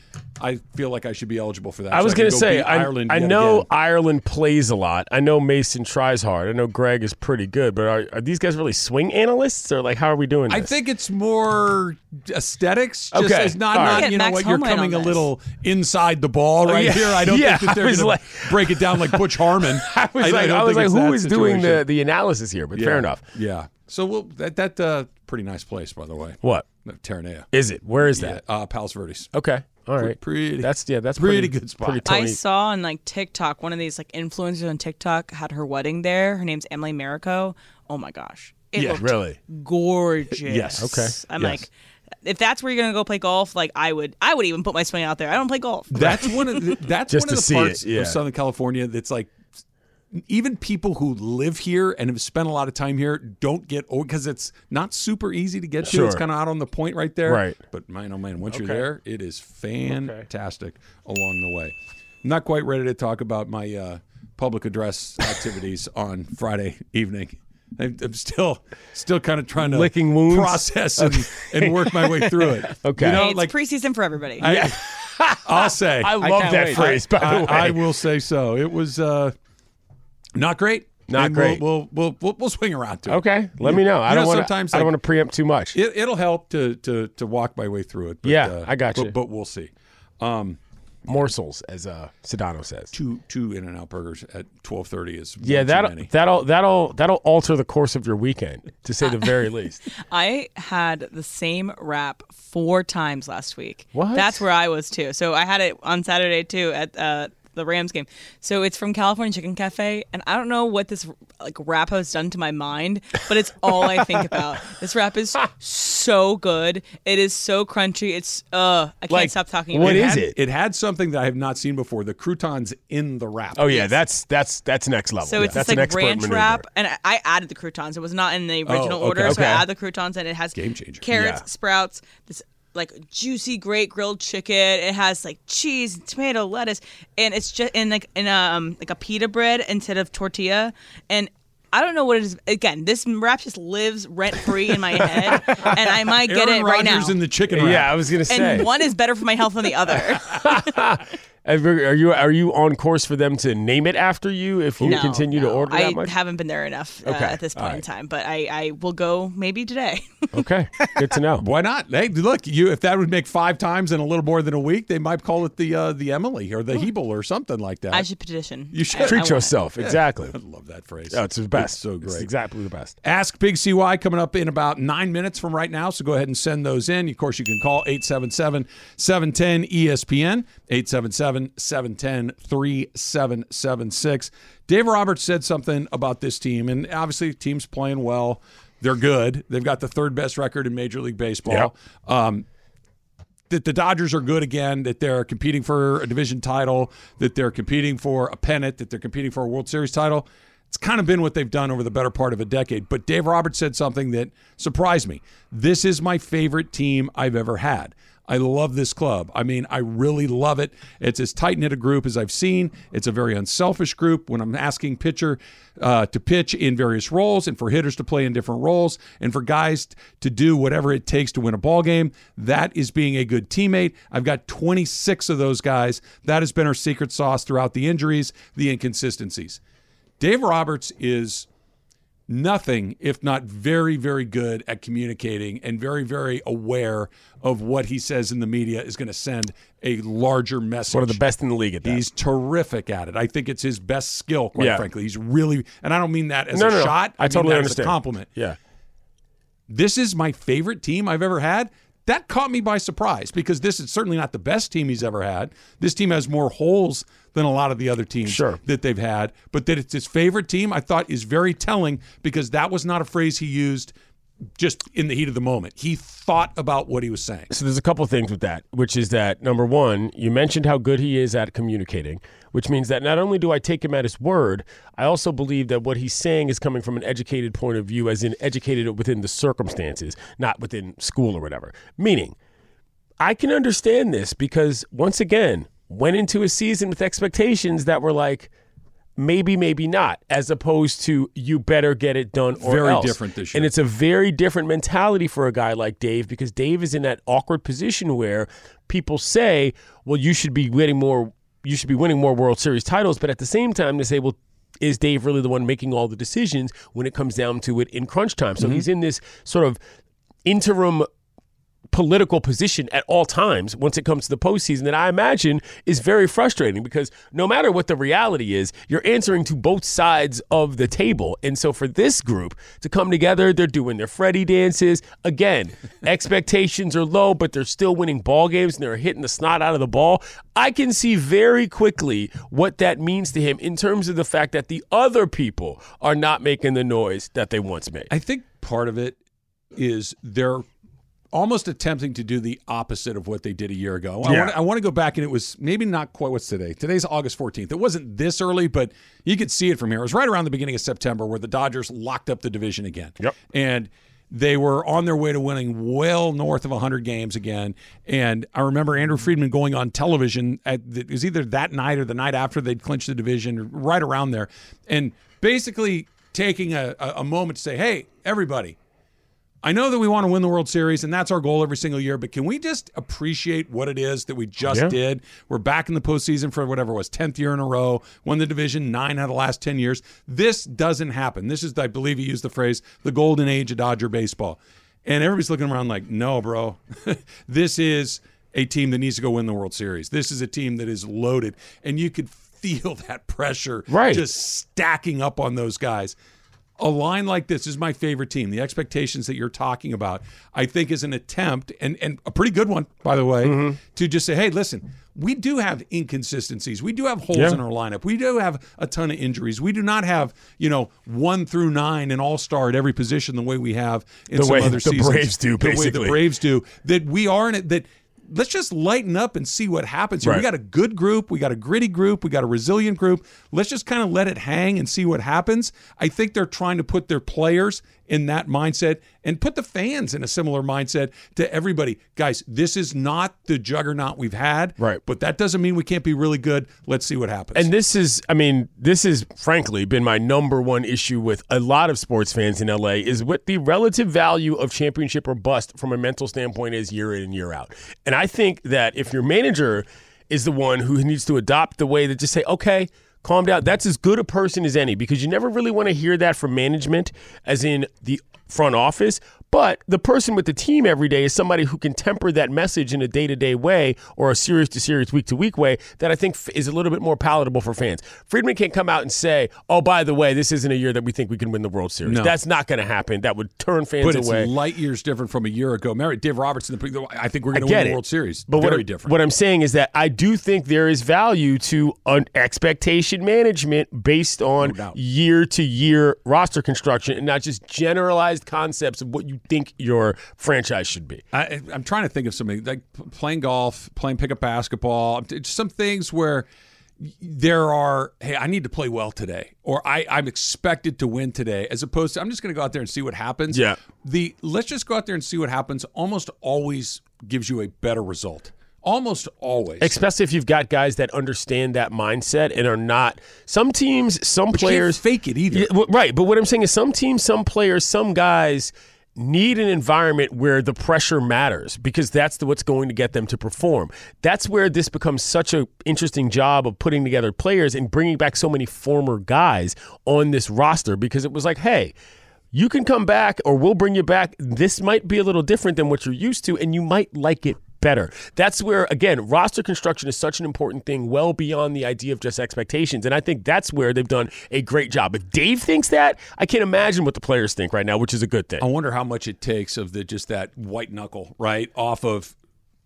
I feel like I should be eligible for that. I was so going to say, I, Ireland I know again. Ireland plays a lot. I know Mason tries hard. I know Greg is pretty good, but are, are these guys really swing analysts, or like how are we doing this? I think it's more aesthetics. Just okay. It's not, right. not you know what, you're coming a little inside the ball right oh, yeah. here. I don't yeah, think that they're going like, to break it down like Butch Harmon. I was I, like, I I was like who is situation. doing the, the analysis here? But yeah. fair enough. Yeah. So we'll, that that uh, pretty nice place, by the way. What? Terranea. Is it? Where is yeah. that? Uh, Palos Verdes. Okay. All right. Pretty. That's yeah. That's pretty, pretty good spot. Pretty I saw on like TikTok, one of these like influencers on TikTok had her wedding there. Her name's Emily Marico. Oh my gosh. It yeah, looked really gorgeous. Yes. Okay. I'm yes. like, if that's where you're gonna go play golf, like I would, I would even put my swing out there. I don't play golf. That's one of the, that's one of the parts yeah. of Southern California that's like. Even people who live here and have spent a lot of time here don't get old because it's not super easy to get to. Sure. It's kind of out on the point right there. Right. But man, oh man, once okay. you're there, it is fantastic okay. along the way. I'm not quite ready to talk about my uh, public address activities on Friday evening. I'm still, still kind of trying to licking wounds, process and, okay. and work my way through it. Okay, you know, it's like, preseason for everybody. I, I'll say. I love I that wait. phrase, by I, the way. I will say so. It was uh, not great. Not and great. We'll, we'll we'll we'll swing around to it. Okay, let me know. I you don't want to. Like, I don't want to preempt too much. It, it'll help to to to walk my way through it. But, yeah, uh, I got you. But, but we'll see. Um, Morsels, as uh, Sedano says. Two two In-N-Out burgers at twelve thirty is yeah. That that'll, that'll that'll that'll alter the course of your weekend, to say the very least. I had the same wrap four times last week. What? That's where I was too. So I had it on Saturday too at. Uh, the Rams game. So it's from California Chicken Cafe, and I don't know what this like wrap has done to my mind, but it's all I think about. This wrap is so good. It is so crunchy. It's uh I can't like, stop talking about it. What is it? It had something that I have not seen before, the croutons in the wrap. Oh yeah, yes. that's that's that's next level. So yeah. it's that's like ranch maneuver. wrap, and I, I added the croutons. It was not in the original oh, okay, order, okay. so I add the croutons, and it has Game changer. carrots, yeah. sprouts, this like juicy, great grilled chicken. It has like cheese, tomato, lettuce, and it's just in like in a, um like a pita bread instead of tortilla. And I don't know what it is. Again, this wrap just lives rent free in my head, and I might get Aaron it Rogers right now. Rogers in the chicken wrap. Yeah, I was gonna say. And one is better for my health than the other. Are you are you on course for them to name it after you if you no, continue no. to order that I much? I haven't been there enough uh, okay. at this point right. in time, but I, I will go maybe today. Okay, good to know. Why not? Hey, look, you if that would make five times in a little more than a week, they might call it the uh, the Emily or the Ooh. Hebel or something like that. I should petition. You should I, treat I yourself. It. Exactly. I love that phrase. Oh, it's the best. It's so great. It's exactly the best. Ask Big C Y coming up in about nine minutes from right now, so go ahead and send those in. Of course, you can call eight seven seven, seven one zero, E S P N, eight seven seven, seven one zero, three seven seven six. Dave Roberts said something about this team, and obviously the team's playing well. They're good. They've got the third best record in Major League Baseball. Yep. Um, that the Dodgers are good again, that they're competing for a division title, that they're competing for a pennant, that they're competing for a World Series title. It's kind of been what they've done over the better part of a decade. But Dave Roberts said something that surprised me. This is my favorite team I've ever had. I love this club. I mean, I really love it. It's as tight-knit a group as I've seen. It's a very unselfish group. When I'm asking pitcher uh, to pitch in various roles and for hitters to play in different roles and for guys to do whatever it takes to win a ball game, that is being a good teammate. I've got twenty-six of those guys. That has been our secret sauce throughout the injuries, the inconsistencies. Dave Roberts is nothing if not very, very good at communicating and very, very aware of what he says in the media is going to send a larger message. One of the best in the league at that. He's terrific at it. I think it's his best skill, quite yeah. frankly. He's really, and I don't mean that as no, a no, shot. No. I, I mean totally that understand. As a compliment. Yeah. This is my favorite team I've ever had. That caught me by surprise because this is certainly not the best team he's ever had. This team has more holes than a lot of the other teams sure. that they've had. But that it's his favorite team, I thought, is very telling because that was not a phrase he used just in the heat of the moment. He thought about what he was saying. So there's a couple of things with that, which is that, number one, you mentioned how good he is at communicating, which means that not only do I take him at his word, I also believe that what he's saying is coming from an educated point of view, as in educated within the circumstances, not within school or whatever. Meaning, I can understand this because, once again, went into a season with expectations that were like, maybe, maybe not, as opposed to you better get it done or very else. Very different this year. And it's a very different mentality for a guy like Dave because Dave is in that awkward position where people say, well, you should be winning more, you should be winning more World Series titles. But at the same time, they say, well, is Dave really the one making all the decisions when it comes down to it in crunch time? So mm-hmm. he's in this sort of interim political position at all times once it comes to the postseason that I imagine is very frustrating because no matter what the reality is, you're answering to both sides of the table. And so for this group to come together, they're doing their Freddy dances. Again, expectations are low, but they're still winning ball games and they're hitting the snot out of the ball. I can see very quickly what that means to him in terms of the fact that the other people are not making the noise that they once made. I think part of it is they're almost attempting to do the opposite of what they did a year ago. I, yeah. want to, I want to go back, and it was maybe not quite what's today. Today's August fourteenth. It wasn't this early, but you could see it from here. It was right around the beginning of September where the Dodgers locked up the division again. Yep. And they were on their way to winning well north of one hundred games again. And I remember Andrew Friedman going on television. At the, it was either that night or the night after they'd clinched the division, right around there. And basically taking a, a moment to say, hey, everybody, I know that we want to win the World Series, and that's our goal every single year, but can we just appreciate what it is that we just yeah. did? We're back in the postseason for whatever it was, tenth year in a row, won the division nine out of the last ten years. This doesn't happen. This is, I believe he used the phrase, the golden age of Dodger baseball. And everybody's looking around like, no, bro, this is a team that needs to go win the World Series. This is a team that is loaded, and you could feel that pressure right. just stacking up on those guys. A line like this, this is my favorite team. The expectations that you're talking about, I think, is an attempt, and, and a pretty good one, by the way, mm-hmm. to just say, hey, listen, we do have inconsistencies. We do have holes yeah. in our lineup. We do have a ton of injuries. We do not have, you know, one through nine and all-star at every position the way we have in the some way other seasons. The Braves do, basically. The way the Braves do. That we are in it, that let's just lighten up and see what happens here. Right. We got a good group. We got a gritty group. We got a resilient group. Let's just kind of let it hang and see what happens. I think they're trying to put their players in that mindset and put the fans in a similar mindset to everybody. Guys, this is not the juggernaut we've had, right. but that doesn't mean we can't be really good. Let's see what happens. And this is, I mean, this has frankly been my number one issue with a lot of sports fans in L A is what the relative value of championship or bust from a mental standpoint is year in and year out. And I think that if your manager is the one who needs to adopt the way that just say, okay, calm down. That's as good a person as any, because you never really want to hear that from management, as in the front office. But the person with the team every day is somebody who can temper that message in a day-to-day way or a series-to-series, week-to-week way that I think is a little bit more palatable for fans. Friedman can't come out and say, oh, by the way, this isn't a year that we think we can win the World Series. No. That's not going to happen. That would turn fans away. But it's away. Light years different from a year ago. Dave Roberts, in the, I think we're going to win it. the World Series. But Very what, different. What I'm saying is that I do think there is value to an expectation management based on no year-to-year roster construction and not just generalized concepts of what you think your franchise should be. I, I'm trying to think of something like playing golf, playing pickup basketball, some things where there are, hey, I need to play well today, or I, I'm expected to win today, as opposed to I'm just going to go out there and see what happens. Yeah. The let's just go out there and see what happens almost always gives you a better result. Almost always. Especially if you've got guys that understand that mindset and are not – some teams, some but players – fake it either. Yeah, right, but what I'm saying is some teams, some players, some guys – need an environment where the pressure matters, because that's the, what's going to get them to perform. That's where this becomes such an interesting job of putting together players and bringing back so many former guys on this roster, because it was like, hey, you can come back or we'll bring you back. This might be a little different than what you're used to, and you might like it better. That's where, again, roster construction is such an important thing, well beyond the idea of just expectations. And I think that's where they've done a great job. If Dave thinks that, I can't imagine what the players think right now, which is a good thing. I wonder how much it takes of the just that white knuckle, right? Off of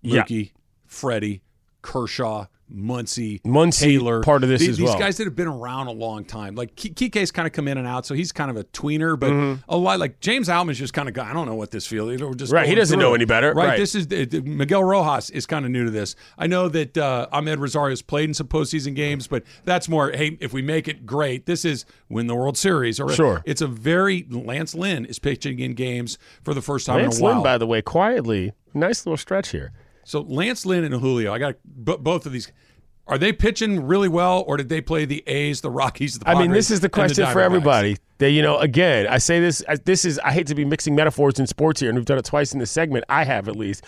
Mookie, yeah. Freddie, Kershaw, Muncy, Muncy, Taylor, part of this the, as these well. These guys that have been around a long time. Like, Kike's kind of come in and out, so he's kind of a tweener, but mm-hmm. a lot like James Outman's just kind of, I don't know what this feel is. Just right, he doesn't through. know any better. Right, right. This is it, Miguel Rojas is kind of new to this. I know that uh, Ahmed Rosario's played in some postseason games, but that's more, hey, if we make it, great. This is win the World Series. Or sure. It's a very, Lance Lynn is pitching in games for the first time Lance in a while. Lance Lynn, by the way, quietly, nice little stretch here. So Lance Lynn and Julio, I got b- both of these. Are they pitching really well, or did they play the A's, the Rockies, the Padres? I mean, this is the question the for everybody. They, you know, again, I say this. This is I hate to be mixing metaphors in sports here, and we've done it twice in this segment. I have at least.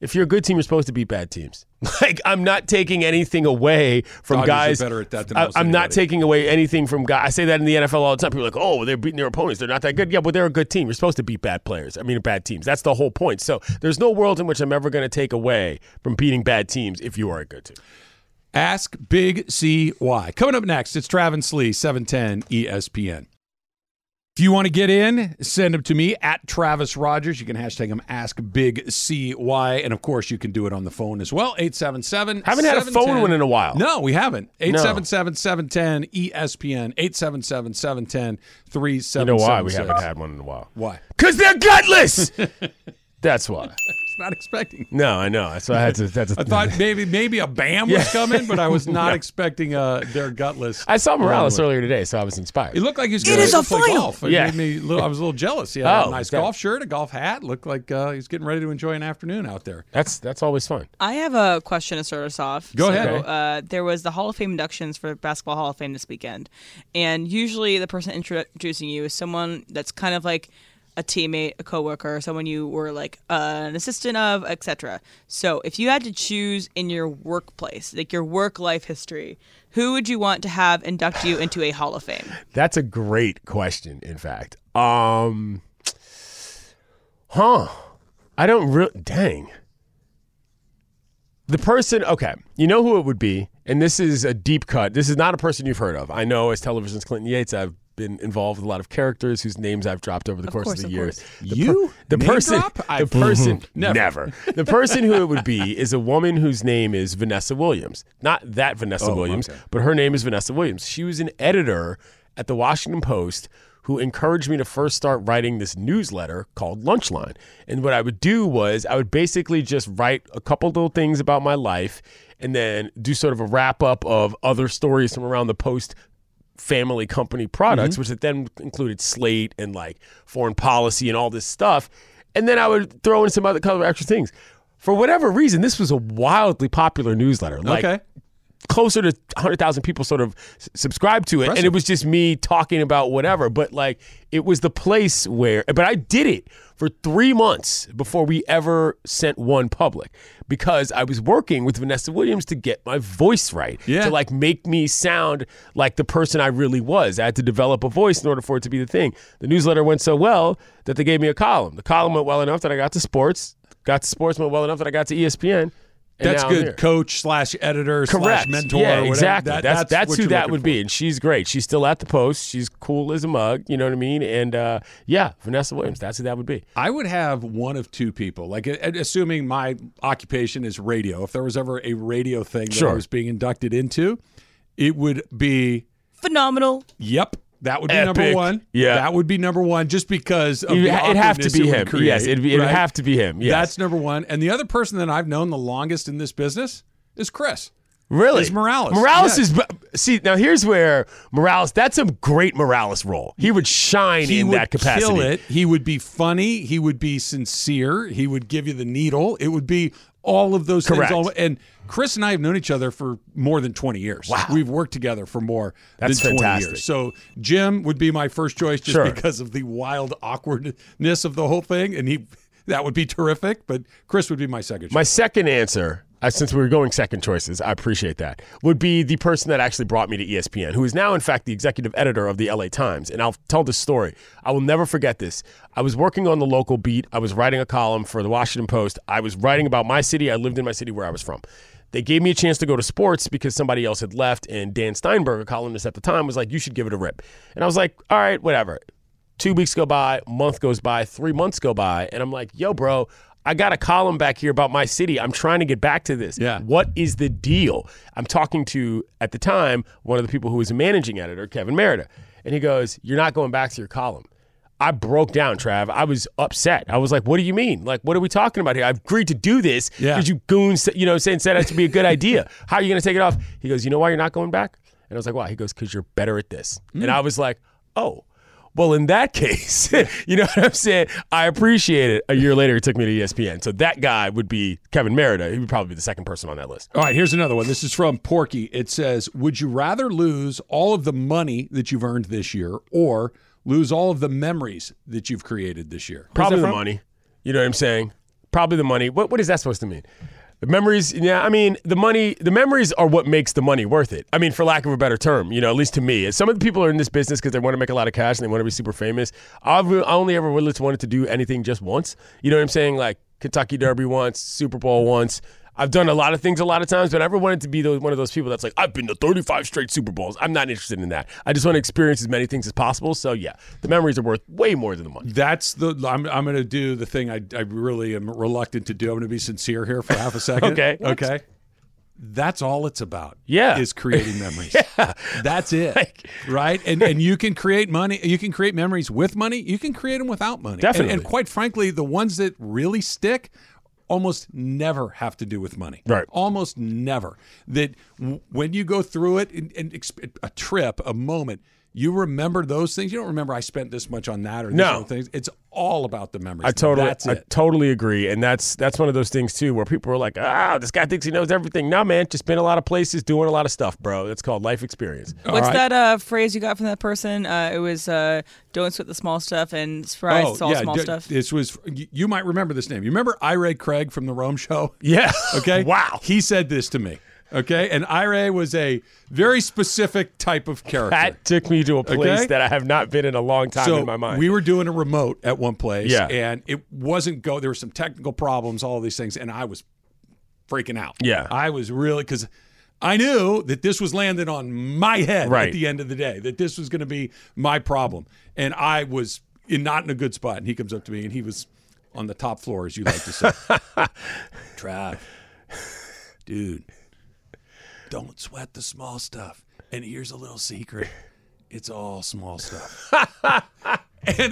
If you're a good team, you're supposed to beat bad teams. Like, I'm not taking anything away from Dodgers guys. Are better at that than most I, I'm not taking away anything from guys. I say that in the N F L all the time. People are like, oh, they're beating their opponents. They're not that good. Yeah, but they're a good team. You're supposed to beat bad players. I mean, bad teams. That's the whole point. So there's no world in which I'm ever going to take away from beating bad teams if you are a good team. Ask Big C Why. Coming up next, it's Travis Lee, seven ten E S P N. If you want to get in, send them to me at Travis Rogers. You can hashtag them Ask Big C Y. And, of course, you can do it on the phone as well, eight seven seven, seven one zero Haven't had a phone one in a while. No, we haven't. eight seven seven, seven one zero, E S P N, eight seven seven, seven one zero, three seven seven six. You know why we haven't had one in a while? Why? Because they're gutless! That's why. I was not expecting. No, I know. So I had to. That's a, I thought maybe maybe a BAM yeah. was coming, but I was not no. expecting uh, their gutless. I saw Morales earlier today, so I was inspired. It looked like he was going to play golf. It yeah. made me little, I was a little jealous. He had oh, a nice that, golf shirt, a golf hat. Looked like uh, he's getting ready to enjoy an afternoon out there. That's that's always fun. I have a question to start us off. Go so, ahead. Okay. Uh, there was the Hall of Fame inductions for Basketball Hall of Fame this weekend, and usually the person introducing you is someone that's kind of like a teammate, a coworker, someone you were like uh, an assistant of, et cetera. So if you had to choose in your workplace, like your work life history, who would you want to have induct you into a Hall of Fame? That's a great question, in fact. Um, huh. I don't really, dang. The person, okay, you know who it would be, and this is a deep cut. This is not a person you've heard of. I know as television's Clinton Yates, I've been involved with a lot of characters whose names I've dropped over the of course, course of the years. The you? Per- the person, drop? The person, never. never. The person who it would be is a woman whose name is Vanessa Williams. Not that Vanessa oh, Williams, okay. But her name is Vanessa Williams. She was an editor at the Washington Post who encouraged me to first start writing this newsletter called Lunchline. And what I would do was I would basically just write a couple little things about my life and then do sort of a wrap-up of other stories from around the Post family company products, mm-hmm. which then included Slate and like foreign policy and all this stuff. And then I would throw in some other kind of extra things. For whatever reason, this was a wildly popular newsletter. Like, okay. Closer to one hundred thousand people sort of subscribed to it. Impressive. And it was just me talking about whatever. But like, it was the place where, but I did it for three months before we ever sent one public because I was working with Vanessa Williams to get my voice right. Yeah. To like make me sound like the person I really was. I had to develop a voice in order for it to be the thing. The newsletter went so well that they gave me a column. The column went well enough that I got to sports. Got to sports went well enough that I got to E S P N. And that's good coach slash editor Correct. slash mentor. Yeah, exactly. That, that's that's, that's who that would for. be. And she's great. She's still at the Post. She's cool as a mug. You know what I mean? And uh, yeah, Vanessa Williams, that's who that would be. I would have one of two people. Like, assuming my occupation is radio, if there was ever a radio thing that sure. I was being inducted into, it would be... Phenomenal. Yep. That would be Epic. number one. Yeah. That would be number one just because of the awkwardness it would have to be him. Create, yes, it'd, be, it'd right? have to be him. Yes. That's number one. And the other person that I've known the longest in this business is Chris. Really? Is Morales. Morales yes. is... See, now here's where Morales... That's a great Morales role. He would shine he in would that capacity. He would kill it. He would be funny. He would be sincere. He would give you the needle. It would be all of those Correct. things. All, and Chris and I have known each other for more than twenty years. Wow. We've worked together for more That's than fantastic. twenty years. So Jim would be my first choice just sure. because of the wild awkwardness of the whole thing. And he that would be terrific. But Chris would be my second choice. My second answer... Uh, since we were going second choices, I appreciate that, would be the person that actually brought me to E S P N, who is now, in fact, the executive editor of the L A Times. And I'll tell this story. I will never forget this. I was working on the local beat. I was writing a column for the Washington Post. I was writing about my city. I lived in my city where I was from. They gave me a chance to go to sports because somebody else had left, and Dan Steinberg, a columnist at the time, was like, you should give it a rip. And I was like, all right, whatever. Two weeks go by, month goes by, three months go by, and I'm like, yo, bro, I got a column back here about my city. I'm trying to get back to this. Yeah. What is the deal? I'm talking to, at the time, one of the people who was a managing editor, Kevin Merida. And he goes, you're not going back to your column. I broke down, Trav. I was upset. I was like, what do you mean? Like, what are we talking about here? I've agreed to do this because yeah. you goons, you know, saying said that to be a good idea. How are you going to take it off? He goes, you know why you're not going back? And I was like, why? He goes, because you're better at this. Mm. And I was like, oh. Well, in that case, you know what I'm saying? I appreciate it. A year later, he took me to E S P N. So that guy would be Kevin Merida. He would probably be the second person on that list. All right, here's another one. This is from Porky. It says, would you rather lose all of the money that you've earned this year or lose all of the memories that you've created this year? Probably the from? money. You know what I'm saying? Probably the money. What What is that supposed to mean? The memories, yeah, I mean, the money, the memories are what makes the money worth it. I mean, for lack of a better term, you know, at least to me. Some of the people are in this business because they want to make a lot of cash and they want to be super famous. I've only ever really wanted to do anything just once. You know what I'm saying? Like Kentucky Derby once, Super Bowl once. I've done a lot of things a lot of times, but I never wanted to be those, one of those people that's like, I've been to thirty-five straight Super Bowls. I'm not interested in that. I just want to experience as many things as possible. So, yeah, the memories are worth way more than the money. That's the – I'm I'm going to do the thing I, I really am reluctant to do. I'm going to be sincere here for half a second. okay. Okay. That's all it's about. Yeah. Is creating memories. yeah. That's it. Like, right? And and you can create money. You can create memories with money. You can create them without money. Definitely. And, and quite frankly, the ones that really stick – almost never have to do with money. Right. Almost never. That w- when you go through it, and, and exp- a trip, a moment, You remember those things. You don't remember I spent this much on that or these no. other things. It's all about the memories. I totally, that's I it. totally agree, and that's that's one of those things too, where people are like, "Ah, this guy thinks he knows everything." No, man, just been a lot of places, doing a lot of stuff, bro. That's called life experience. All What's right. that uh, phrase you got from that person? Uh, it was uh, "Don't sweat the small stuff," and surprise, oh, it's all yeah, small d- stuff. This was. You might remember this name. You remember Ira Craig from the Rome Show? Yeah. Okay. Wow. He said this to me. Okay, and Ira was a very specific type of character. That took me to a place okay? that I have not been in a long time so in my mind. We were doing a remote at one place, yeah. and it wasn't go. There were some technical problems, all of these things, and I was freaking out. Yeah, I was really because I knew that this was landing on my head right. at the end of the day. That this was going to be my problem, and I was in, not in a good spot. And he comes up to me, and he was on the top floor, as you like to say. Trav, dude. Don't sweat the small stuff. And here's a little secret. It's all small stuff. And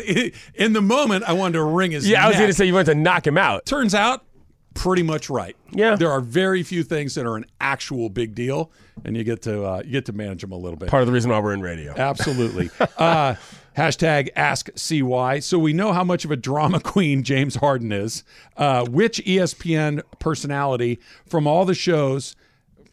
it, in the moment, I wanted to wring his yeah, neck. Yeah, I was going to say you wanted to knock him out. Turns out, pretty much right. Yeah. There are very few things that are an actual big deal, and you get to uh, you get to manage them a little bit. Part of the reason why we're in radio. Absolutely. uh, hashtag AskCY. So we know how much of a drama queen James Harden is. Uh, which E S P N personality from all the shows...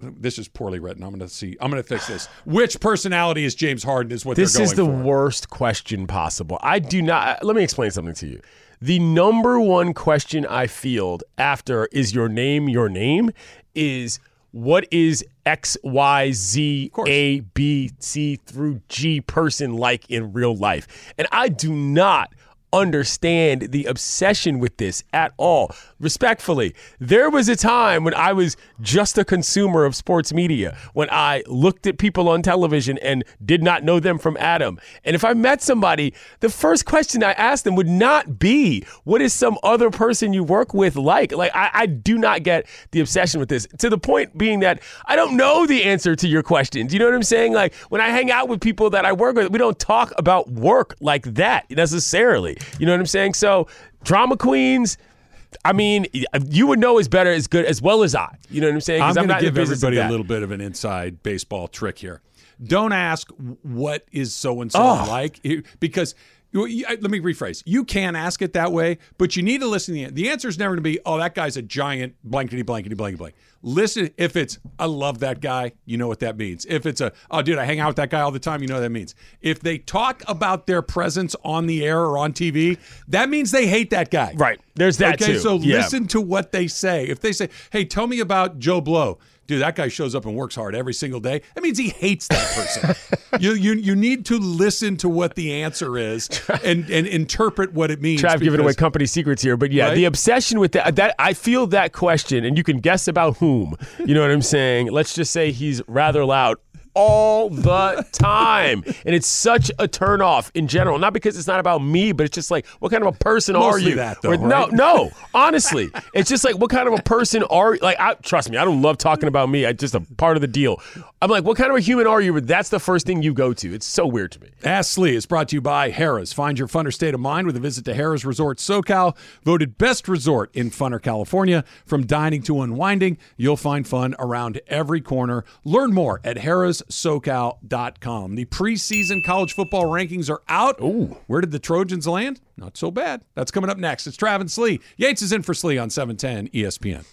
This is poorly written. I'm going to see. I'm going to fix this. Which personality is James Harden is what this they're going for. This is the for. worst question possible. I do not. Let me explain something to you. The number one question I field after is your name your name is what is X, Y, Z, A, B, C through G person like in real life? And I do not understand the obsession with this at all. Respectfully, there was a time when I was just a consumer of sports media, when I looked at people on television and did not know them from Adam. And if I met somebody, the first question I asked them would not be, what is some other person you work with like? Like, I, I do not get the obsession with this, to the point being that I don't know the answer to your questions. You know what I'm saying? Like, when I hang out with people that I work with, we don't talk about work like that necessarily. You know what I'm saying? So, drama queens, I mean, you would know is better, as good, as well as I. You know what I'm saying? I'm going to give everybody a little bit of an inside baseball trick here. Don't ask what is so-and-so oh. like, because, let me rephrase, you can ask it that way, but you need to listen to the answer. The answer is never going to be, oh, that guy's a giant blankety, blankety, blankety, blank. Listen, if it's, I love that guy, you know what that means. If it's a, oh, dude, I hang out with that guy all the time, you know what that means. If they talk about their presence on the air or on T V, that means they hate that guy. Right. There's that okay, too. Okay, so yeah. listen to what they say. If they say, hey, tell me about Joe Blow. Dude, that guy shows up and works hard every single day. That means he hates that person. you you you need to listen to what the answer is and, and interpret what it means. Trav giving away company secrets here, but yeah, right? the obsession with that, that, I feel that question, and you can guess about whom. You know what I'm saying? Let's just say he's rather loud all the time. And it's such a turnoff in general. Not because it's not about me, but it's just like, what kind of a person Mostly are you? That, though, or, right? No, no. Honestly, it's just like, what kind of a person are you? Like, I, trust me, I don't love talking about me. It's just a part of the deal. I'm like, what kind of a human are you? But that's the first thing you go to. It's so weird to me. Ask Slee is brought to you by Harrah's. Find your funner state of mind with a visit to Harrah's Resort SoCal, voted best resort in funner California. From dining to unwinding, you'll find fun around every corner. Learn more at Harrah's SoCal dot com. The preseason college football rankings are out. Ooh. Where did the Trojans land? Not so bad. That's coming up next. It's Trav and Slee. Yates is in for Slee on seven ten E S P N.